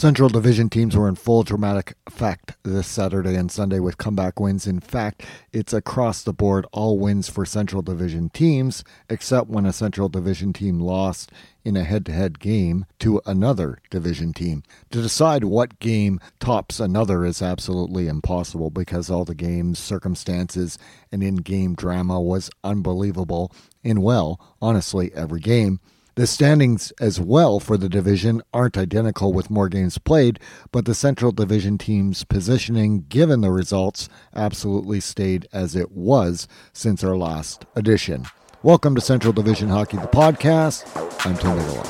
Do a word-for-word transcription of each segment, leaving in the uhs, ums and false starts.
Central Division teams were in full dramatic effect this Saturday and Sunday with comeback wins. In fact, it's across the board, all wins for Central Division teams, except when a Central Division team lost in a head-to-head game to another division team. To decide what game tops another is absolutely impossible because all the games, circumstances, and in-game drama was unbelievable in, well, honestly, every game. The standings as well for the division aren't identical with more games played, but the Central Division team's positioning, given the results, absolutely stayed as it was since our last edition. Welcome to Central Division Hockey, the podcast. I'm Tony Gale.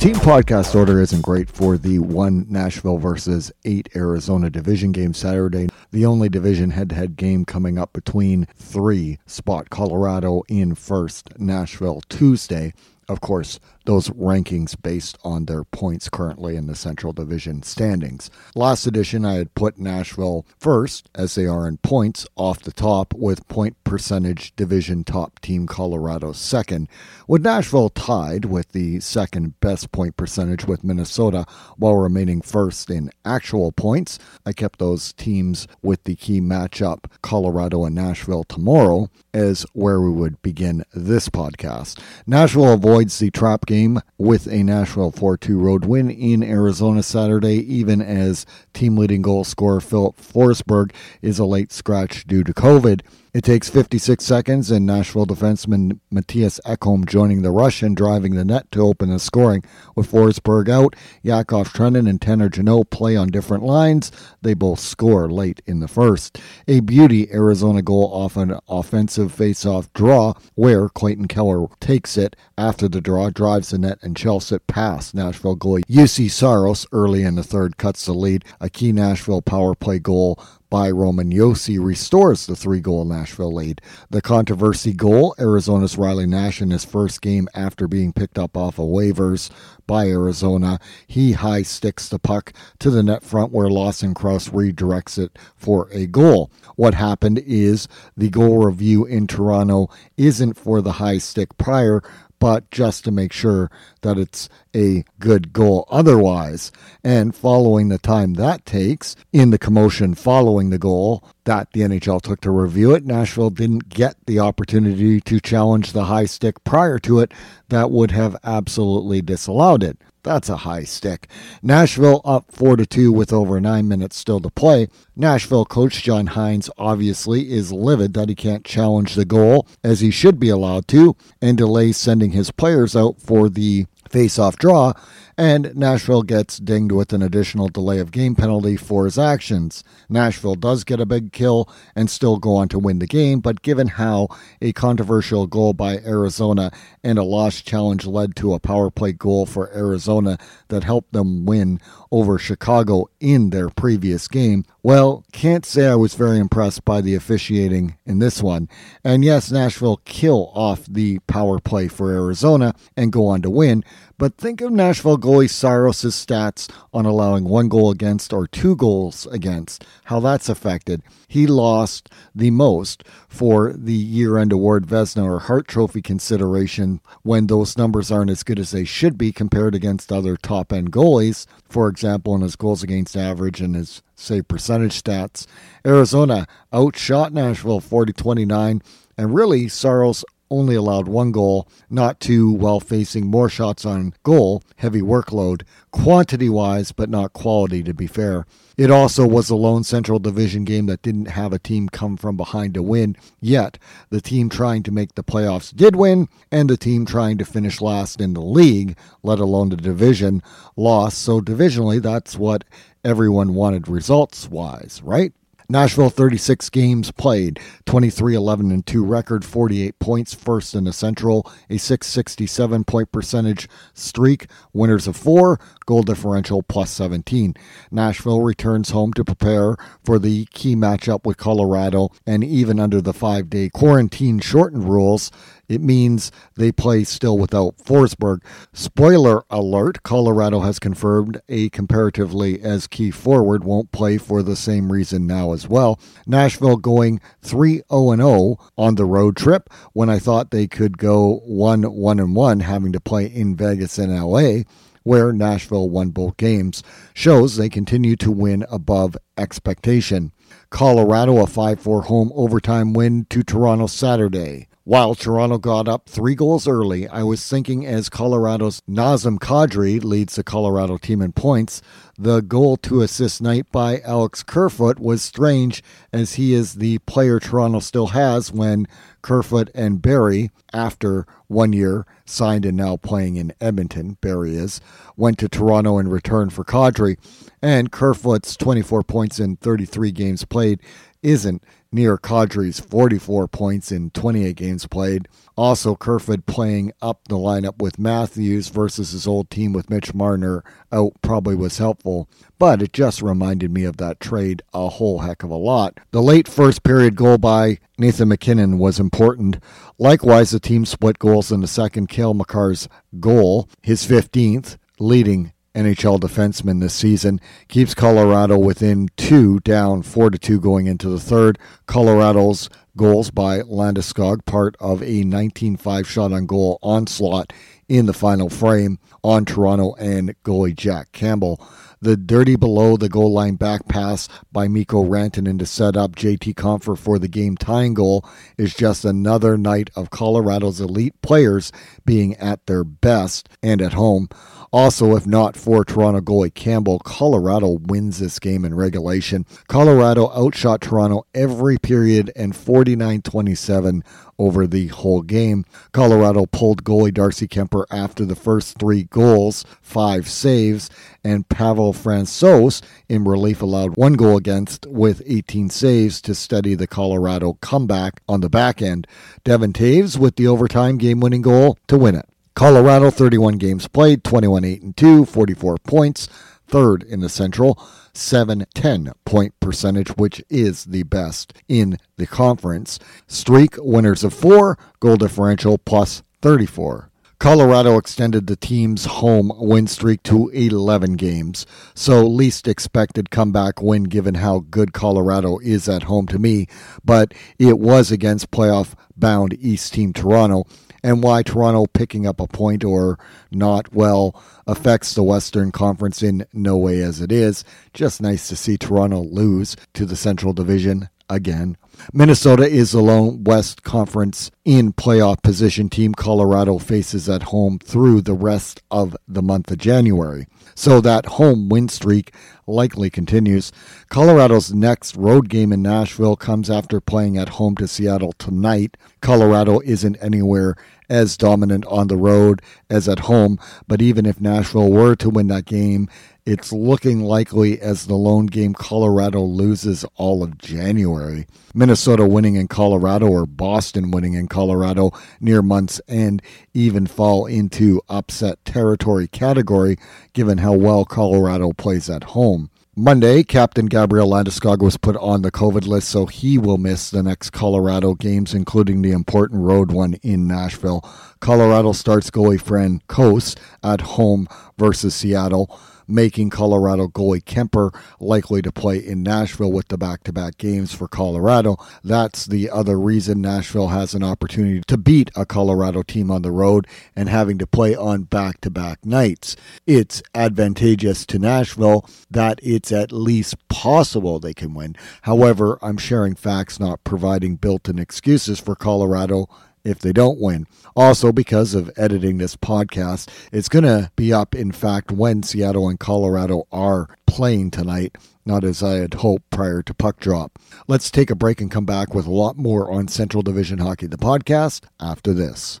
Team podcast order isn't great for the one Nashville versus eight Arizona division game Saturday, the only division head-to-head game coming up between three spot Colorado in first, Nashville Tuesday. Of course, those rankings based on their points currently in the Central Division standings. Last edition, I had put Nashville first, as they are in points, off the top, with point percentage division top team Colorado second, with Nashville tied with the second best point percentage with Minnesota, while remaining first in actual points. I kept those teams with the key matchup, Colorado and Nashville tomorrow, as where we would begin this podcast. Nashville avoids the trap game with a Nashville four two road win in Arizona Saturday, even as team-leading goal scorer Philip Forsberg is a late scratch due to COVID. It takes fifty-six seconds, and Nashville defenseman Matthias Ekholm joining the rush and driving the net to open the scoring. With Forsberg out, Yakov Trenin and Tanner Jonot play on different lines. They both score late in the first. A beauty Arizona goal off an offensive face-off draw, where Clayton Keller takes it after the draw, drives the net, and shells it past Nashville goalie Juuse Saros early in the third, cuts the lead. A key Nashville power play goal by Roman Josi restores the three-goal Nashville lead. The controversy goal, Arizona's Riley Nash in his first game after being picked up off of waivers by Arizona. He high-sticks the puck to the net front where Lawson Crouse redirects it for a goal. What happened is the goal review in Toronto isn't for the high-stick prior, but just to make sure that it's a good goal otherwise. And following the time that takes, in the commotion following the goal that the N H L took to review it, Nashville didn't get the opportunity to challenge the high stick prior to it that would have absolutely disallowed it. That's a high stick. Nashville up four to two with over nine minutes still to play. Nashville coach John Hynes obviously is livid that he can't challenge the goal, as he should be allowed to, and delays sending his players out for the face-off draw, and Nashville gets dinged with an additional delay of game penalty for his actions. Nashville does get a big kill and still go on to win the game, but given how a controversial goal by Arizona and a lost challenge led to a power play goal for Arizona that helped them win over Chicago in their previous game, well, can't say I was very impressed by the officiating in this one. And yes, Nashville kill off the power play for Arizona and go on to win, but think of Nashville goalie Saros' stats on allowing one goal against or two goals against, how that's affected. He lost the most for the year-end award Vezina or Hart Trophy consideration when those numbers aren't as good as they should be compared against other top-end goalies, for example, in his goals against average and his save percentage stats. Arizona outshot Nashville forty twenty-nine, and really Saros only allowed one goal, not two, while facing more shots on goal, heavy workload, quantity-wise, but not quality, to be fair. It also was the lone Central Division game that didn't have a team come from behind to win, yet the team trying to make the playoffs did win, and the team trying to finish last in the league, let alone the division, lost. So divisionally, that's what everyone wanted results-wise, right? Nashville, thirty-six games played, twenty-three eleven two record, forty-eight points, first in the Central, a six sixty-seven point percentage streak, winners of four, goal differential plus seventeen. Nashville returns home to prepare for the key matchup with Colorado, and even under the five-day quarantine shortened rules, It means they play still without Forsberg. Spoiler alert, Colorado has confirmed a comparatively as key forward won't play for the same reason now as well. Nashville going three oh and oh on the road trip when I thought they could go one one and one, having to play in Vegas and L A, where Nashville won both games, shows they continue to win above expectation. Colorado, a five four home overtime win to Toronto Saturday. While Toronto got up three goals early, I was thinking as Colorado's Nazem Kadri leads the Colorado team in points, the goal-to-assist night by Alex Kerfoot was strange, as he is the player Toronto still has when Kerfoot and Barry, after one year signed and now playing in Edmonton, Barry is, went to Toronto in return for Kadri, and Kerfoot's twenty-four points in thirty-three games played isn't near Kadri's forty-four points in twenty-eight games played. Also, Kerfoot playing up the lineup with Matthews versus his old team with Mitch Marner out probably was helpful, but it just reminded me of that trade a whole heck of a lot. The late first period goal by Nathan McKinnon was important. Likewise, the team split goals in the second. Cale Makars' goal, his fifteenth, leading N H L defenseman this season, keeps Colorado within two, down four to two going into the third. Colorado's goals by Landeskog, part of a nineteen five shot on goal onslaught in the final frame on Toronto and goalie Jack Campbell. The dirty below the goal line back pass by Mikko Rantanen to set up J T Compher for the game tying goal is just another night of Colorado's elite players being at their best and at home. Also, if not for Toronto goalie Campbell, Colorado wins this game in regulation. Colorado outshot Toronto every period and forty-nine twenty-seven over the whole game. Colorado pulled goalie Darcy Kemper after the first three goals, five saves, and Pavel Francouz in relief allowed one goal against with eighteen saves to steady the Colorado comeback on the back end. Devin Taves with the overtime game-winning goal to win it. Colorado, thirty-one games played, twenty-one eight and two, forty-four points, third in the Central, seven ten point percentage, which is the best in the conference. Streak, winners of four, goal differential plus thirty-four. Colorado extended the team's home win streak to eleven games, so least expected comeback win given how good Colorado is at home to me, but it was against playoff-bound East team Toronto, and why Toronto picking up a point or not, well, affects the Western Conference in no way as it is. Just nice to see Toronto lose to the Central Division again. Minnesota is the lone West Conference in playoff position team Colorado faces at home through the rest of the month of January, so that home win streak likely continues. Colorado's next road game in Nashville comes after playing at home to Seattle tonight. Colorado isn't anywhere as dominant on the road as at home, but even if Nashville were to win that game, it's looking likely as the lone game Colorado loses all of January. Minnesota winning in Colorado or Boston winning in Colorado near month's end even fall into upset territory category given how well Colorado plays at home. Monday, Captain Gabriel Landeskog was put on the COVID list, so he will miss the next Colorado games, including the important road one in Nashville. Colorado starts goalie Francouz at home versus Seattle, making Colorado goalie Kemper likely to play in Nashville with the back-to-back games for Colorado. That's the other reason Nashville has an opportunity to beat a Colorado team on the road and having to play on back-to-back nights. It's advantageous to Nashville that it's at least possible they can win. However, I'm sharing facts, not providing built-in excuses for Colorado if they don't win. Also, because of editing this podcast, it's going to be up, in fact, when Seattle and Colorado are playing tonight, not as I had hoped prior to puck drop. Let's take a break and come back with a lot more on Central Division Hockey, the podcast, after this.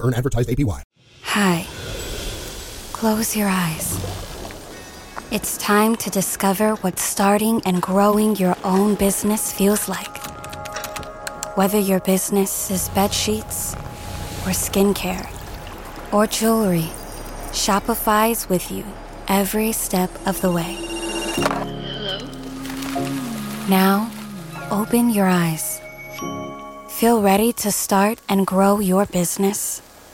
earn advertised A P Y. Hi. Close your eyes. It's time to discover what starting and growing your own business feels like. Whether your business is bed sheets or skincare or jewelry, Shopify's with you every step of the way. Hello. Now, open your eyes. Feel ready to start and grow your business?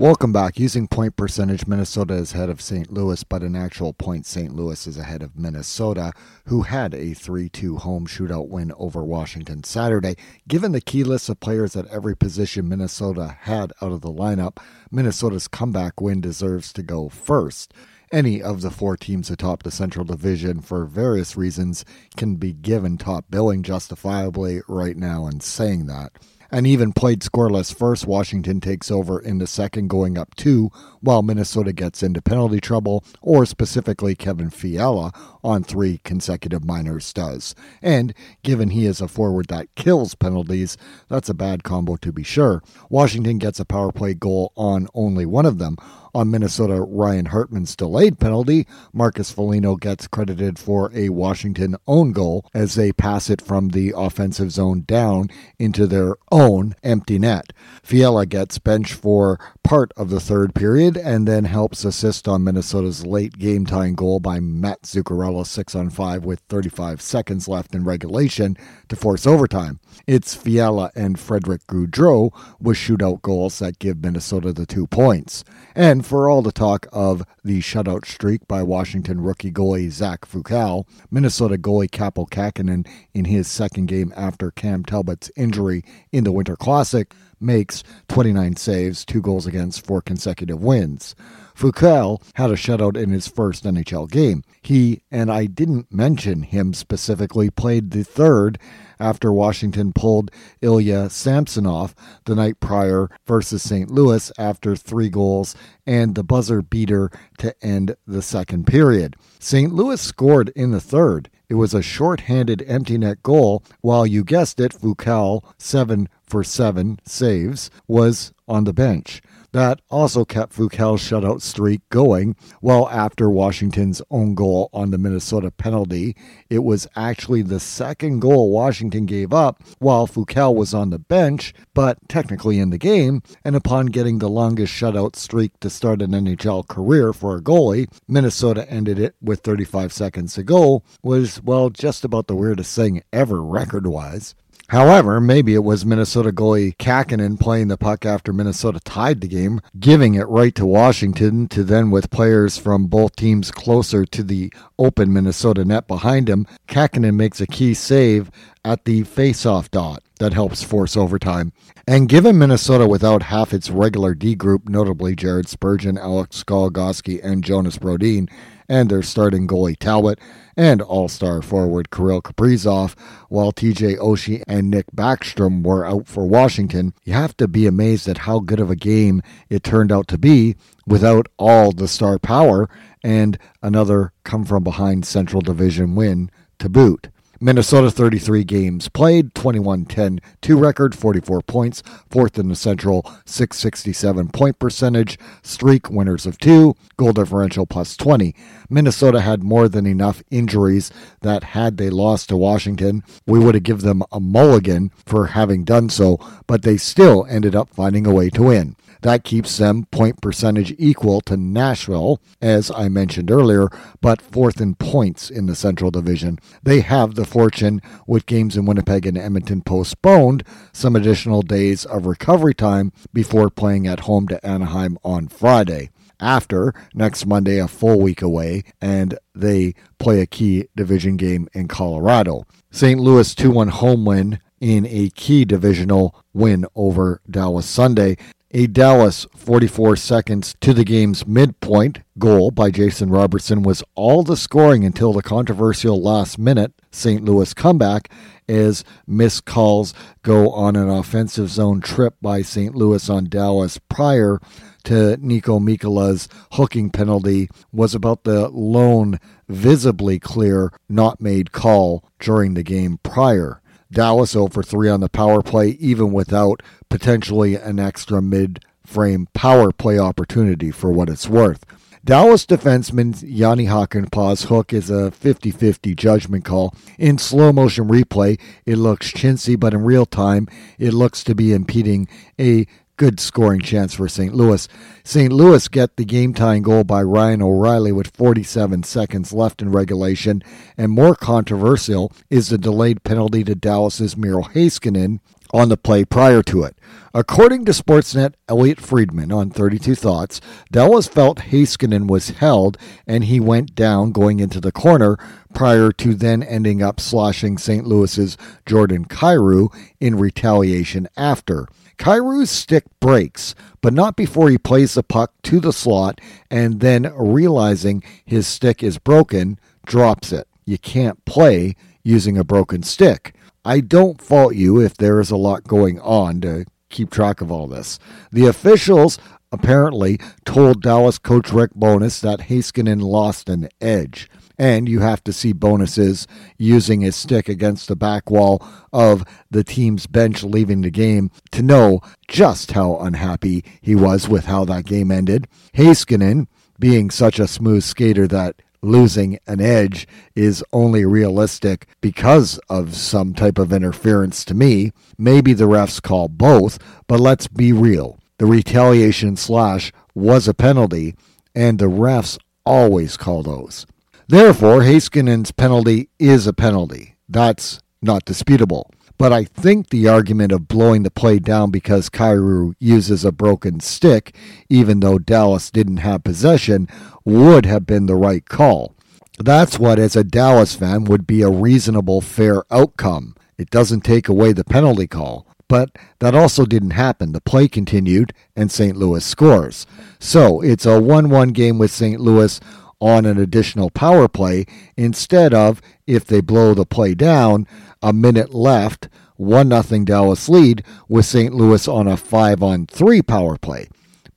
Welcome back. Using point percentage, Minnesota is ahead of Saint Louis, but in actual points, Saint Louis is ahead of Minnesota, who had a three two home shootout win over Washington Saturday. Given the key list of players at every position Minnesota had out of the lineup, Minnesota's comeback win deserves to go first. Any of the four teams atop the Central Division, for various reasons, can be given top billing justifiably right now in saying that. An even played scoreless first, Washington takes over in the second, going up two, while Minnesota gets into penalty trouble, or specifically Kevin Fiala on three consecutive minors does. And given he is a forward that kills penalties, that's a bad combo to be sure. Washington gets a power play goal on only one of them. On Minnesota, Ryan Hartman's delayed penalty, Marcus Foligno gets credited for a Washington own goal as they pass it from the offensive zone down into their own empty net. Fiala gets benched for part of the third period and then helps assist on Minnesota's late game-tying goal by Matt Zuccarello six on five with thirty-five seconds left in regulation to force overtime. It's Fiala and Frederick Goudreau with shootout goals that give Minnesota the two points. And for all the talk of the shutout streak by Washington rookie goalie Zach Fucale, Minnesota goalie Kaapo Kähkönen in his second game after Cam Talbot's injury in the Winter Classic makes twenty-nine saves, two goals against, four consecutive wins. Fucale had a shutout in his first N H L game. He, and I didn't mention him specifically, played the third after Washington pulled Ilya Samsonov the night prior versus Saint Louis after three goals and the buzzer beater to end the second period. Saint Louis scored in the third. It was a shorthanded empty net goal, while you guessed it, Fucale, seven for seven saves, was on the bench. That also kept Fucale's shutout streak going well after Washington's own goal on the Minnesota penalty. It was actually the second goal Washington gave up while Fucale was on the bench, but technically in the game, and upon getting the longest shutout streak to start an N H L career for a goalie, Minnesota ended it with thirty-five seconds to go, was, well, just about the weirdest thing ever record-wise. However, maybe it was Minnesota goalie Kähkönen playing the puck after Minnesota tied the game, giving it right to Washington to then, with players from both teams closer to the open Minnesota net behind him, Kähkönen makes a key save at the face-off dot that helps force overtime. And given Minnesota without half its regular D group, notably Jared Spurgeon, Alex Goligoski, and Jonas Brodin, and their starting goalie Talbot, and all-star forward Kirill Kaprizov, while T J Oshie and Nick Backstrom were out for Washington, you have to be amazed at how good of a game it turned out to be without all the star power and another come-from-behind Central Division win to boot. Minnesota, thirty-three games played, twenty-one ten, two record, forty-four points, fourth in the Central, six sixty-seven point percentage, streak, winners of two, goal differential plus twenty. Minnesota had more than enough injuries that had they lost to Washington, we would have given them a mulligan for having done so, but they still ended up finding a way to win. That keeps them point percentage equal to Nashville, as I mentioned earlier, but fourth in points in the Central Division. They have the fortune, with games in Winnipeg and Edmonton postponed, some additional days of recovery time before playing at home to Anaheim on Friday. After, next Monday, a full week away, and they play a key division game in Colorado. Saint Louis two one home win in a key divisional win over Dallas Sunday. A Dallas forty-four seconds to the game's midpoint goal by Jason Robertson was all the scoring until the controversial last-minute Saint Louis comeback, as missed calls go on an offensive zone trip by Saint Louis on Dallas prior to Niko Mikkola's hooking penalty was about the lone visibly clear not made call during the game prior. Dallas zero for three on the power play, even without potentially an extra mid-frame power play opportunity for what it's worth. Dallas defenseman Jani Hakanpää's hook is a fifty-fifty judgment call. In slow-motion replay, it looks chintzy, but in real time, it looks to be impeding a good scoring chance for Saint Louis. Saint Louis get the game-tying goal by Ryan O'Reilly with forty-seven seconds left in regulation, and more controversial is the delayed penalty to Dallas's Miro Heiskanen on the play prior to it. According to Sportsnet Elliot Friedman on thirty-two Thoughts, Dallas felt Heiskanen was held and he went down going into the corner prior to then ending up sloshing Saint Louis's Jordan Kyrou in retaliation after. Kyrou's stick breaks, but not before he plays the puck to the slot and then, realizing his stick is broken, drops it. You can't play using a broken stick. I don't fault you if there is a lot going on to keep track of all this. The officials apparently told Dallas coach Rick Bowness that Heiskanen lost an edge. And you have to see Bowness using his stick against the back wall of the team's bench leaving the game to know just how unhappy he was with how that game ended. Heiskanen, being such a smooth skater that losing an edge is only realistic because of some type of interference, to me. Maybe the refs call both, but let's be real. The retaliation slash was a penalty, and the refs always call those. Therefore, Heiskanen's penalty is a penalty. That's not disputable. But I think the argument of blowing the play down because Kyrou uses a broken stick, even though Dallas didn't have possession, would have been the right call. That's what, as a Dallas fan, would be a reasonable, fair outcome. It doesn't take away the penalty call. But that also didn't happen. The play continued, and Saint Louis scores. So it's a one one game with Saint Louis on an additional power play, instead of, if they blow the play down, a minute left, one nothing Dallas lead, with Saint Louis on a five on three power play.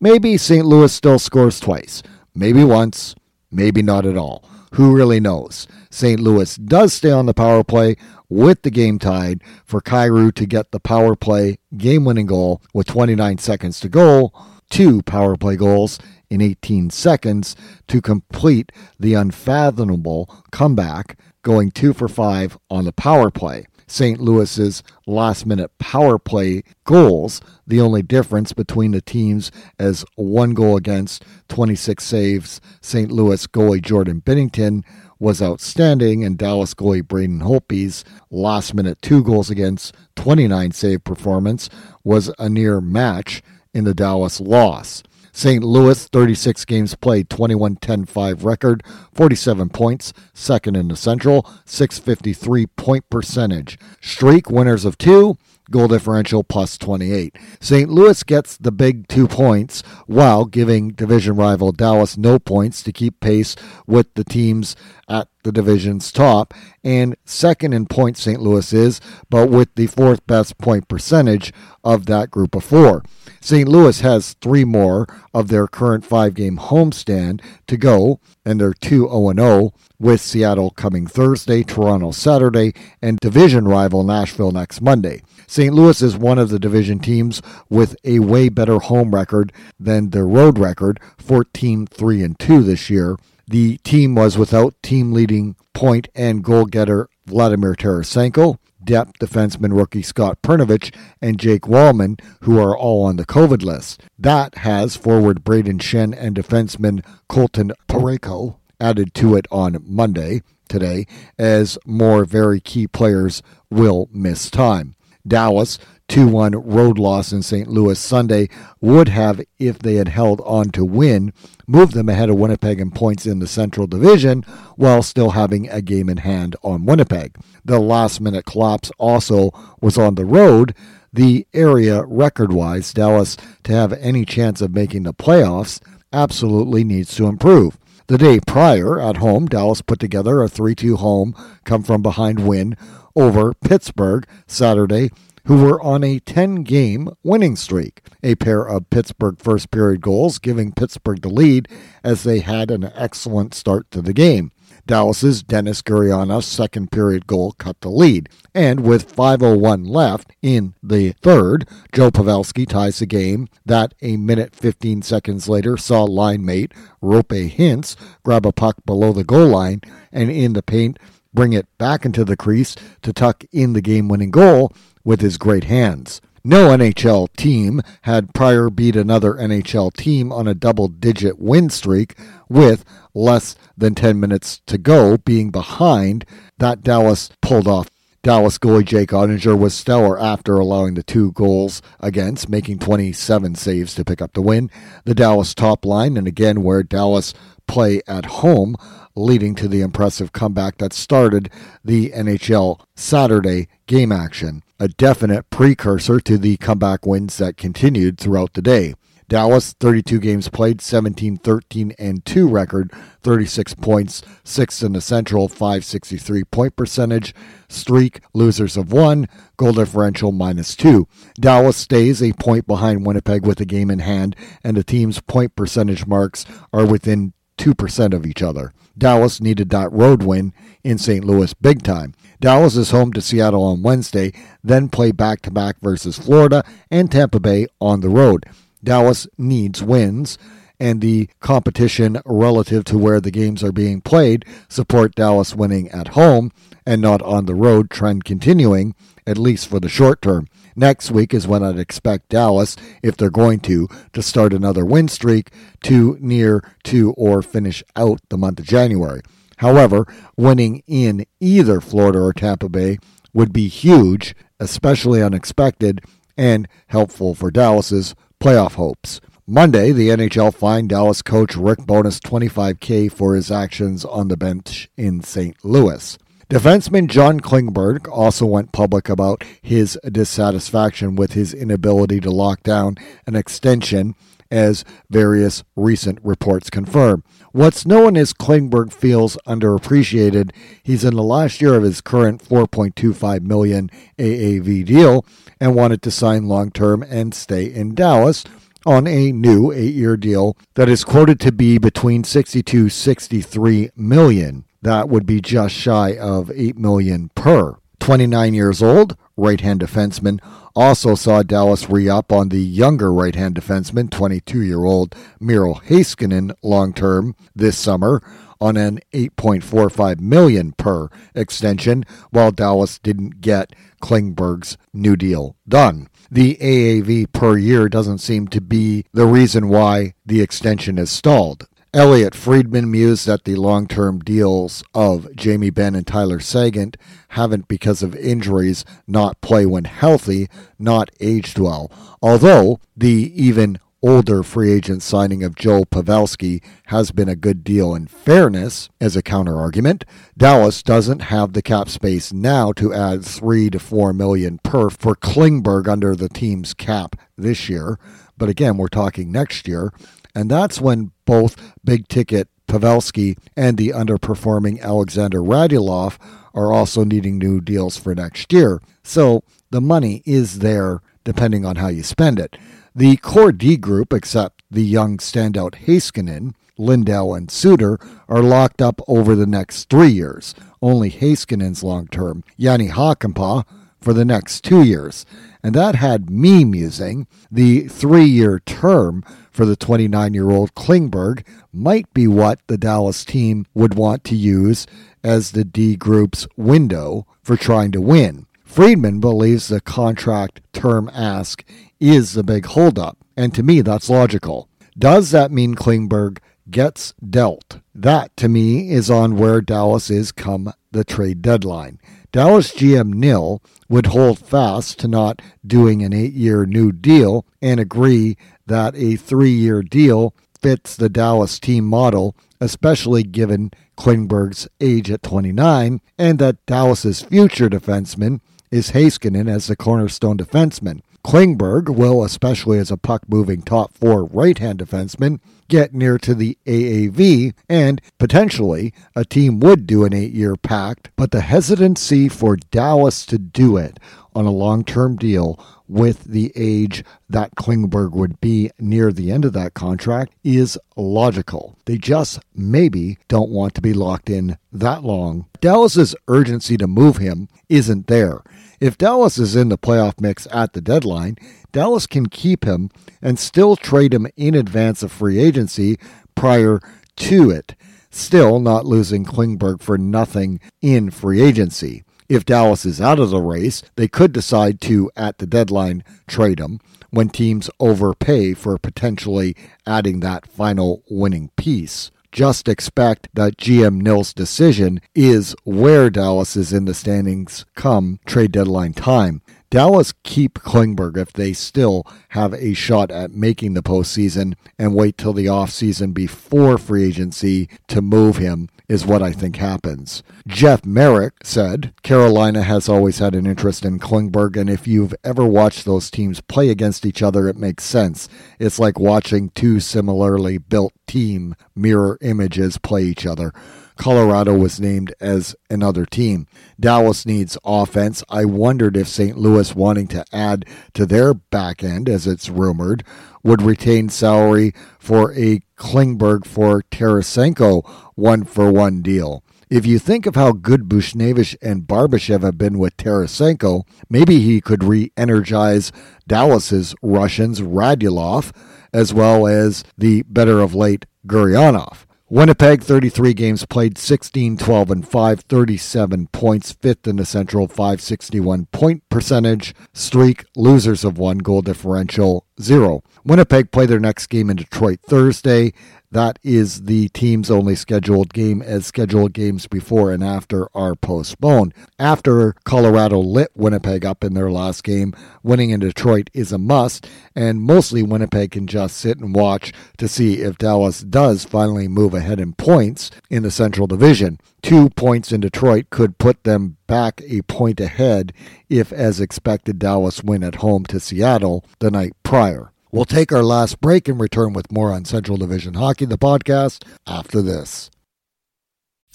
Maybe Saint Louis still scores twice. Maybe once. Maybe not at all. Who really knows? Saint Louis does stay on the power play with the game tied for Kyrou to get the power play game-winning goal with twenty-nine seconds to go, two power play goals in eighteen seconds to complete the unfathomable comeback, going two for five on the power play. Saint Louis's last-minute power play goals, the only difference between the teams, as one goal against, twenty-six saves. Saint Louis goalie Jordan Binnington was outstanding, and Dallas goalie Braden Holtby's last-minute two goals against, twenty-nine save performance was a near match in the Dallas loss. Saint Louis, thirty-six games played, twenty-one ten five record, forty-seven points, second in the Central, six fifty-three point percentage. Streak, winners of two, goal differential plus twenty-eight. Saint Louis gets the big two points while giving division rival Dallas no points to keep pace with the teams at the division's top, and second in points Saint Louis is, but with the fourth best point percentage of that group of four. Saint Louis has three more of their current five-game homestand to go, and they're two oh and oh with Seattle coming Thursday, Toronto Saturday, and division rival Nashville next Monday. Saint Louis is one of the division teams with a way better home record than their road record, fourteen three and two this year. The team was without team-leading point and goal-getter Vladimir Tarasenko, depth defenseman rookie Scott Perunovich, and Jake Wallman, who are all on the COVID list. That has forward Braden Shen and defenseman Colton Parayko added to it on Monday today, as more very key players will miss time. Dallas, two one road loss in Saint Louis Sunday, would have, if they had held on to win, moved them ahead of Winnipeg in points in the Central Division while still having a game in hand on Winnipeg. The last-minute collapse also was on the road, the area record-wise. Dallas, to have any chance of making the playoffs, absolutely needs to improve. The day prior, at home, Dallas put together a three two home come-from-behind win over Pittsburgh Saturday, who were on a ten-game winning streak. A pair of Pittsburgh first-period goals giving Pittsburgh the lead as they had an excellent start to the game. Dallas's Dennis Gurianov's second-period goal cut the lead. And with five oh one left in the third, Joe Pavelski ties the game. That a minute fifteen seconds later saw line mate Roope Hintz grab a puck below the goal line and in the paint bring it back into the crease to tuck in the game-winning goal with his great hands. No N H L team had prior beat another N H L team on a double-digit win streak with less than ten minutes to go being behind that Dallas pulled off. Dallas goalie Jake Ottinger was stellar after allowing the two goals against, making twenty-seven saves to pick up the win. The Dallas top line, and again where Dallas play at home, leading to the impressive comeback that started the N H L Saturday game action, a definite precursor to the comeback wins that continued throughout the day. Dallas, thirty-two games played, seventeen thirteen and two record, thirty-six points, sixth in the Central, five sixty-three point percentage, streak, losers of one, goal differential minus two. Dallas stays a point behind Winnipeg with a game in hand, and the team's point percentage marks are within two percent of each other. Dallas needed that road win in Saint Louis big time. Dallas is home to Seattle on Wednesday, then play back-to-back versus Florida and Tampa Bay on the road. Dallas needs wins, and the competition relative to where the games are being played support Dallas winning at home and not on the road, trend continuing, at least for the short term. Next week is when I'd expect Dallas, if they're going to, to start another win streak to near to or finish out the month of January. However, winning in either Florida or Tampa Bay would be huge, especially unexpected, and helpful for Dallas's playoff hopes. Monday, the N H L fined Dallas coach Rick Bowness twenty-five thousand dollars for his actions on the bench in Saint Louis. Defenseman John Klingberg also went public about his dissatisfaction with his inability to lock down an extension, as various recent reports confirm. What's known as Klingberg feels underappreciated. He's in the last year of his current four point two five million dollars A A V deal and wanted to sign long-term and stay in Dallas on a new eight-year deal that is quoted to be between sixty-two and sixty-three million dollars. That would be just shy of eight million dollars per. twenty-nine years old, right-hand defenseman, also saw Dallas re-up on the younger right-hand defenseman, twenty-two-year-old Miro Heiskanen, long-term this summer on an eight point four five million dollars per extension, while Dallas didn't get Klingberg's new deal done. The A A V per year doesn't seem to be the reason why the extension is stalled. Elliot Friedman mused that the long-term deals of Jamie Benn and Tyler Seguin haven't, because of injuries, not play when healthy, not aged well. Although the even older free agent signing of Joe Pavelski has been a good deal in fairness, as a counter-argument, Dallas doesn't have the cap space now to add three to four million dollars per for Klingberg under the team's cap this year. But again, we're talking next year. And that's when both big-ticket Pavelski and the underperforming Alexander Radulov are also needing new deals for next year. So the money is there depending on how you spend it. The core D group, except the young standout Heiskanen, Lindell, and Suter are locked up over the next three years. Only Heiskanen's long-term, Jani Hakanpää, for the next two years. And that had me musing the three-year term for the twenty-nine-year-old Klingberg might be what the Dallas team would want to use as the D group's window for trying to win. Friedman believes the contract term ask is the big holdup, and to me that's logical. Does that mean Klingberg gets dealt? That, to me, is on where Dallas is come the trade deadline. Dallas G M Neal would hold fast to not doing an eight-year new deal and agree that a three-year deal fits the Dallas team model, especially given Klingberg's age at twenty-nine, and that Dallas's future defenseman is Heiskanen as the cornerstone defenseman. Klingberg will, especially as a puck-moving top-four right-hand defenseman, get near to the A A V, and potentially a team would do an eight-year pact, but the hesitancy for Dallas to do it on a long-term deal with the age that Klingberg would be near the end of that contract is logical. They just maybe don't want to be locked in that long. Dallas's urgency to move him isn't there. If Dallas is in the playoff mix at the deadline, Dallas can keep him and still trade him in advance of free agency prior to it, still not losing Klingberg for nothing in free agency. If Dallas is out of the race, they could decide to, at the deadline, trade him when teams overpay for potentially adding that final winning piece. Just expect that G M Neal's decision is where Dallas is in the standings come trade deadline time. Dallas keep Klingberg if they still have a shot at making the postseason, and wait till the offseason before free agency to move him is what I think happens. Jeff Merrick said, Carolina has always had an interest in Klingberg, and if you've ever watched those teams play against each other, it makes sense. It's like watching two similarly built team mirror images play each other. Colorado was named as another team. Dallas needs offense. I wondered if Saint Louis wanting to add to their back end, as it's rumored, would retain salary for a Klingberg for Tarasenko one-for-one deal. If you think of how good Bushnevich and Barbashev have been with Tarasenko, maybe he could re-energize Dallas's Russians, Radulov, as well as the better of late Gurianov. Winnipeg, thirty-three games played, sixteen, twelve, and five, thirty-seven points, fifth in the Central, five sixty-one point percentage, streak, losers of one, goal differential, zero. Winnipeg play their next game in Detroit Thursday. That is the team's only scheduled game, as scheduled games before and after are postponed. After Colorado lit Winnipeg up in their last game, winning in Detroit is a must, and mostly Winnipeg can just sit and watch to see if Dallas does finally move ahead in points in the Central Division. Two points in Detroit could put them back a point ahead if, as expected, Dallas win at home to Seattle the night prior. We'll take our last break and return with more on Central Division Hockey, the podcast, after this.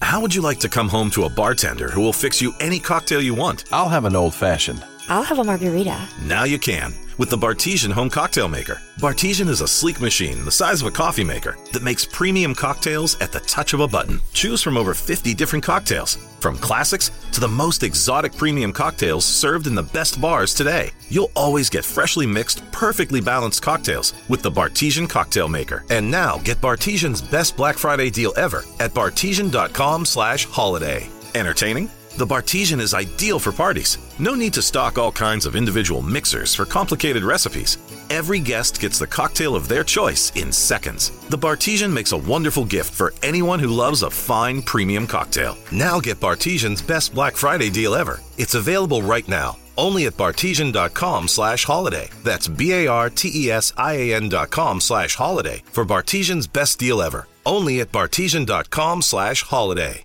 How would you like to come home to a bartender who will fix you any cocktail you want? I'll have an old-fashioned. I'll have a margarita. Now you can, with the Bartesian Home Cocktail Maker. Bartesian is a sleek machine the size of a coffee maker that makes premium cocktails at the touch of a button. Choose from over fifty different cocktails, from classics to the most exotic premium cocktails served in the best bars today. You'll always get freshly mixed, perfectly balanced cocktails with the Bartesian Cocktail Maker. And now get Bartesian's best Black Friday deal ever at bartesian.com slash holiday. Entertaining? The Bartesian is ideal for parties. No need to stock all kinds of individual mixers for complicated recipes. Every guest gets the cocktail of their choice in seconds. The Bartesian makes a wonderful gift for anyone who loves a fine premium cocktail. Now get Bartesian's best Black Friday deal ever. It's available right now, only at bartesian.com slash holiday. That's B-A-R-T-E-S-I-A-N dot com slash holiday for Bartesian's best deal ever. Only at bartesian.com slash holiday.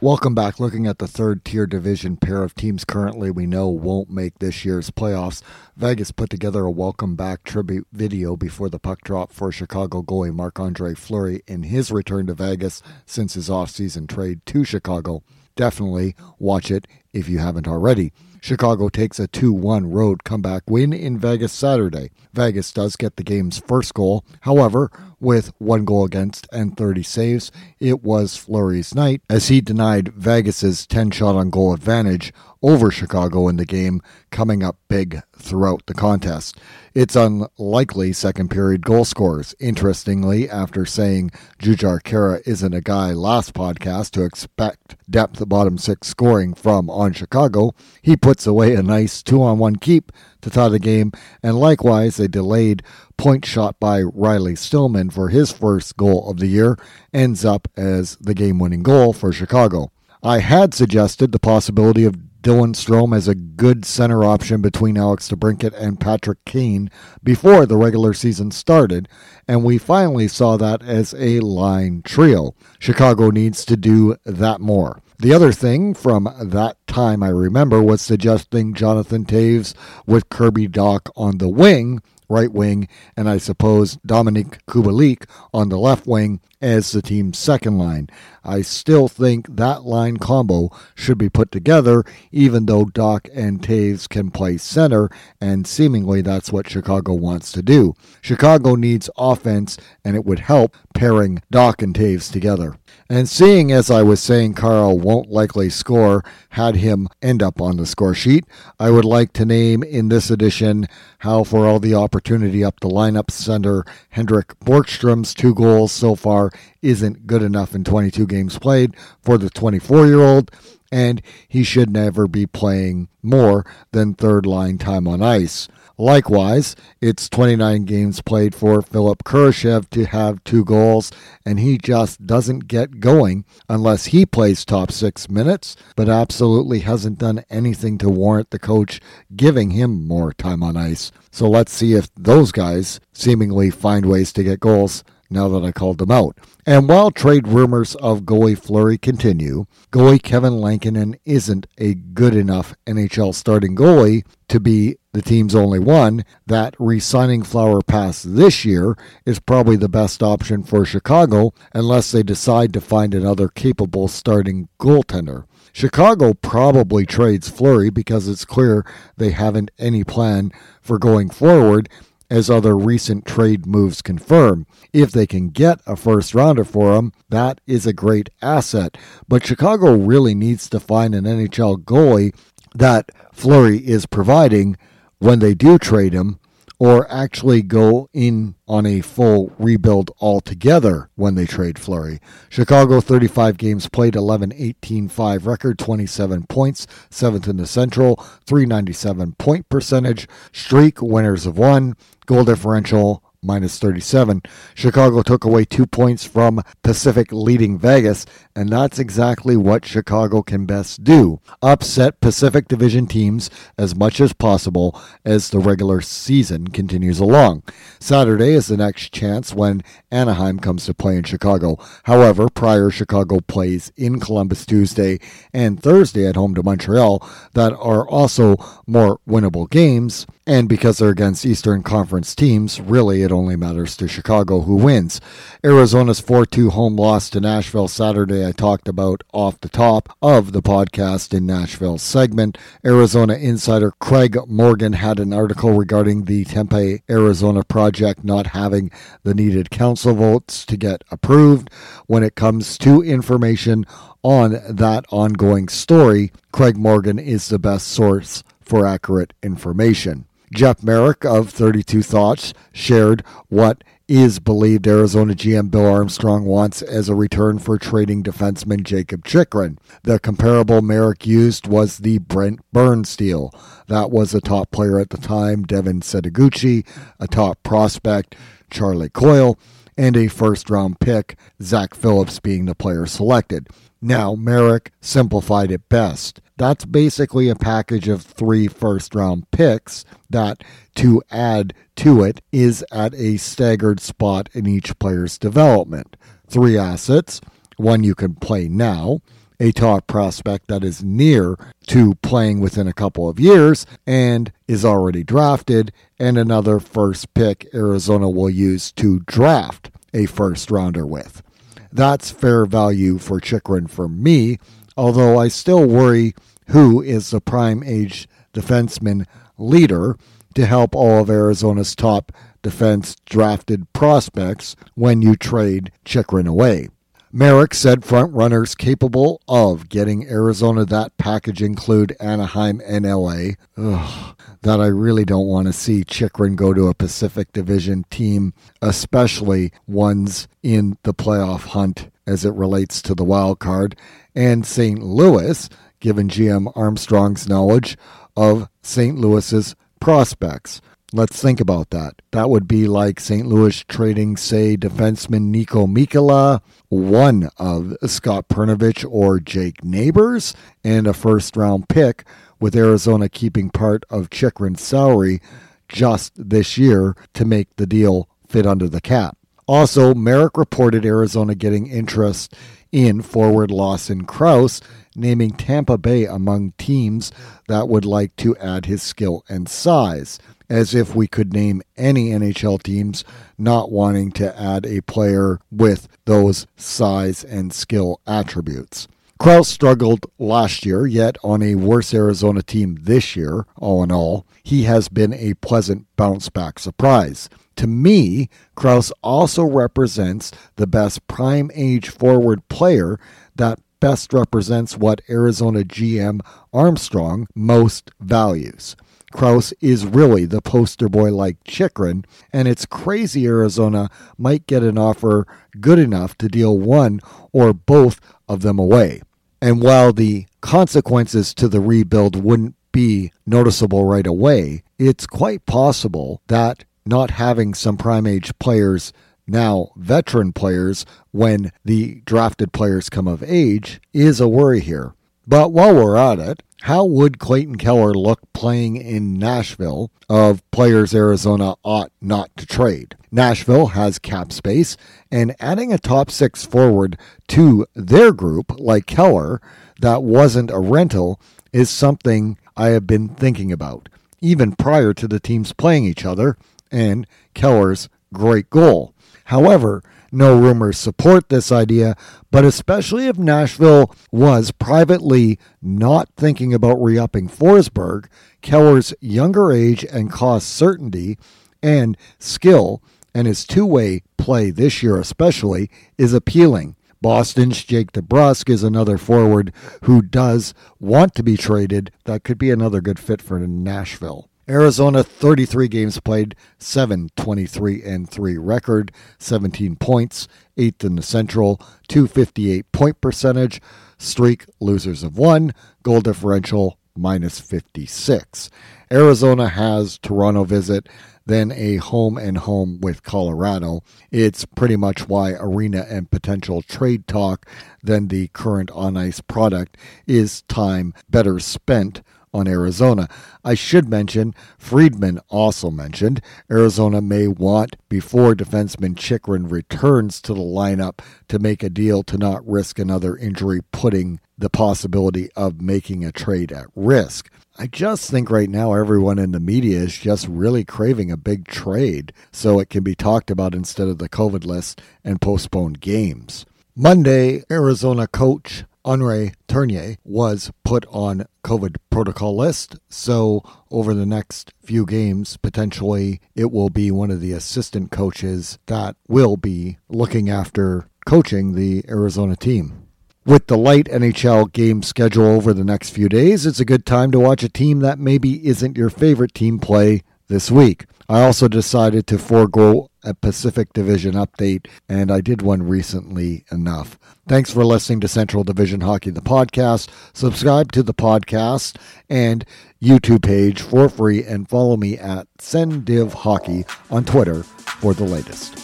Welcome back. Looking at the third-tier division, pair of teams currently we know won't make this year's playoffs. Vegas put together a welcome back tribute video before the puck drop for Chicago goalie Marc-Andre Fleury in his return to Vegas since his off-season trade to Chicago. Definitely watch it if you haven't already. Chicago takes a two one road comeback win in Vegas Saturday. Vegas does get the game's first goal. However, with one goal against and thirty saves, it was Fleury's night as he denied Vegas's ten-shot-on-goal advantage over Chicago in the game, coming up big throughout the contest. It's unlikely second-period goal scorers. Interestingly, after saying Jujar Kara isn't a guy last podcast to expect depth bottom six scoring from on Chicago, he puts away a nice two-on-one keep to tie the game, and likewise a delayed point shot by Riley Stillman for his first goal of the year ends up as the game-winning goal for Chicago. I had suggested the possibility of Dylan Strome as a good center option between Alex DeBrincat and Patrick Kane before the regular season started, and we finally saw that as a line trio. Chicago needs to do that more. The other thing from that time I remember was suggesting Jonathan Taves with Kirby Dach on the wing, right wing, and I suppose Dominic Kubalik on the left wing as the team's second line. I still think that line combo should be put together, even though Dach and Taves can play center, and seemingly that's what Chicago wants to do. Chicago needs offense, and it would help pairing Dach and Taves together. And seeing, as I was saying, Carl won't likely score, had him end up on the score sheet, I would like to name in this edition how for all the opportunity up the lineup center Henrik Borgstrom's two goals so far isn't good enough in twenty-two games played for the twenty-four-year-old, and he should never be playing more than third-line time on ice. Likewise, it's twenty-nine games played for Philip Kurashev to have two goals, and he just doesn't get going unless he plays top six minutes, but absolutely hasn't done anything to warrant the coach giving him more time on ice. So let's see if those guys seemingly find ways to get goals now that I called them out. And while trade rumors of goalie Fleury continue, goalie Kevin Lankinen isn't a good enough N H L starting goalie to be the team's only one. That re-signing Flower Pass this year is probably the best option for Chicago unless they decide to find another capable starting goaltender. Chicago probably trades Fleury because it's clear they haven't any plan for going forward, as other recent trade moves confirm. If they can get a first-rounder for him, that is a great asset. But Chicago really needs to find an N H L goalie that Fleury is providing when they do trade him, or actually go in on a full rebuild altogether when they trade Fleury. Chicago, thirty-five games played, eleven eighteen five record, twenty-seven points, seventh in the Central, three ninety-seven point percentage, streak, winners of one, goal differential, minus thirty-seven. Chicago took away two points from Pacific leading Vegas, and that's exactly what Chicago can best do. Upset Pacific Division teams as much as possible as the regular season continues along. Saturday is the next chance when Anaheim comes to play in Chicago. However, prior Chicago plays in Columbus Tuesday and Thursday at home to Montreal that are also more winnable games, and because they're against Eastern Conference teams, really it only matters to Chicago who wins. Arizona's four two home loss to Nashville Saturday I talked about off the top of the podcast in Nashville segment. Arizona insider Craig Morgan had an article regarding the Tempe, Arizona project not having the needed council votes to get approved. When it comes to information on that ongoing story, Craig Morgan is the best source for accurate information. Jeff Merrick of thirty-two Thoughts shared what is believed Arizona G M Bill Armstrong wants as a return for trading defenseman Jacob Chikrin. The comparable Merrick used was the Brent Burns deal. That was a top player at the time, Devin Setaguchi, a top prospect, Charlie Coyle, and a first-round pick, Zach Phillips being the player selected. Now, Merrick simplified it best. That's basically a package of three first-round picks that, to add to it, is at a staggered spot in each player's development. Three assets, one you can play now, a top prospect that is near to playing within a couple of years and is already drafted, and another first pick Arizona will use to draft a first-rounder with. That's fair value for Chikrin for me, although I still worry who is the prime-age defenseman leader to help all of Arizona's top defense-drafted prospects when you trade Chikrin away. Merrick said front-runners capable of getting Arizona that package include Anaheim and L A. Ugh, that I really don't want to see Chikrin go to a Pacific Division team, especially ones in the playoff hunt as it relates to the wild card, and Saint Louis, given G M Armstrong's knowledge of Saint Louis's prospects. Let's think about that. That would be like Saint Louis trading, say, defenseman Niko Mikkola, one of Scott Perunovich or Jake Neighbors, and a first-round pick, with Arizona keeping part of Chikrin's salary just this year to make the deal fit under the cap. Also, Merrick reported Arizona getting interest in forward Lawson Crouse, naming Tampa Bay among teams that would like to add his skill and size, as if we could name any N H L teams not wanting to add a player with those size and skill attributes. Crouse struggled last year, yet on a worse Arizona team this year, all in all, he has been a pleasant bounce-back surprise. To me, Crouse also represents the best prime-age forward player that best represents what Arizona G M Armstrong most values. Crouse is really the poster boy like Chikrin, and it's crazy Arizona might get an offer good enough to deal one or both of them away. And while the consequences to the rebuild wouldn't be noticeable right away, it's quite possible that not having some prime-age players, now veteran players, when the drafted players come of age, is a worry here. But while we're at it, how would Clayton Keller look playing in Nashville of players Arizona ought not to trade? Nashville has cap space, and adding a top six forward to their group like Keller that wasn't a rental is something I have been thinking about, even prior to the teams playing each other and Keller's great goal. However, no rumors support this idea, but especially if Nashville was privately not thinking about re-upping Forsberg, Keller's younger age and cost certainty and skill and his two-way play this year especially is appealing. Boston's Jake DeBrusk is another forward who does want to be traded. That could be another good fit for Nashville. Arizona, thirty-three games played, seven twenty-three and three record, seventeen points, eighth in the Central, two fifty-eight point percentage, streak losers of one, goal differential minus fifty-six. Arizona has Toronto visit, then a home and home with Colorado. It's pretty much why arena and potential trade talk than the current on-ice product is time better spent on Arizona. I should mention, Friedman also mentioned, Arizona may want, before defenseman Chikrin returns to the lineup, to make a deal to not risk another injury, putting the possibility of making a trade at risk. I just think right now everyone in the media is just really craving a big trade so it can be talked about instead of the COVID list and postponed games. Monday, Arizona coach André Tournier was put on COVID protocol list, so over the next few games, potentially it will be one of the assistant coaches that will be looking after coaching the Arizona team. With the light N H L game schedule over the next few days, it's a good time to watch a team that maybe isn't your favorite team play this week. I also decided to forego a Pacific Division update, and I did one recently enough. Thanks for listening to Central Division Hockey, the podcast. Subscribe to the podcast and YouTube page for free, and follow me at SendDiv Hockey on Twitter for the latest.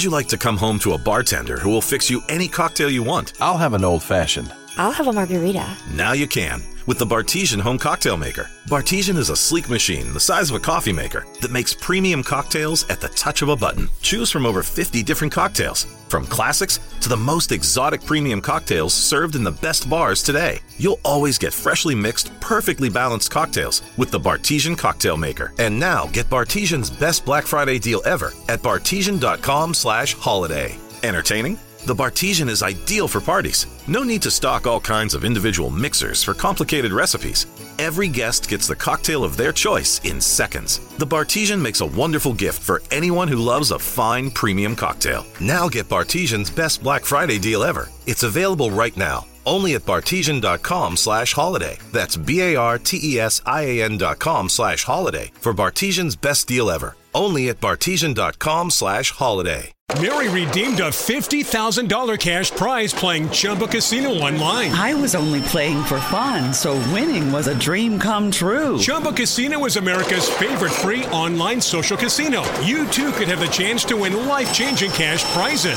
Would you like to come home to a bartender who will fix you any cocktail you want? I'll have an old-fashioned. I'll have a margarita. Now you can, with the Bartesian Home Cocktail Maker. Bartesian is a sleek machine the size of a coffee maker that makes premium cocktails at the touch of a button. Choose from over fifty different cocktails, from classics to the most exotic premium cocktails served in the best bars today. You'll always get freshly mixed, perfectly balanced cocktails with the Bartesian Cocktail Maker. And now get Bartesian's best Black Friday deal ever at bartesian.com slash holiday. Entertaining? The Bartesian is ideal for parties. No need to stock all kinds of individual mixers for complicated recipes. Every guest gets the cocktail of their choice in seconds. The Bartesian makes a wonderful gift for anyone who loves a fine premium cocktail. Now get Bartesian's best Black Friday deal ever. It's available right now, only at bartesian.com slash holiday. That's B-A-R-T-E-S-I-A-N dot com slash holiday for Bartesian's best deal ever. Only at bartesian.com slash holiday. Mary redeemed a fifty thousand dollars cash prize playing Chumba Casino online. I was only playing for fun, so winning was a dream come true. Chumba Casino is America's favorite free online social casino. You, too, could have the chance to win life-changing cash prizes.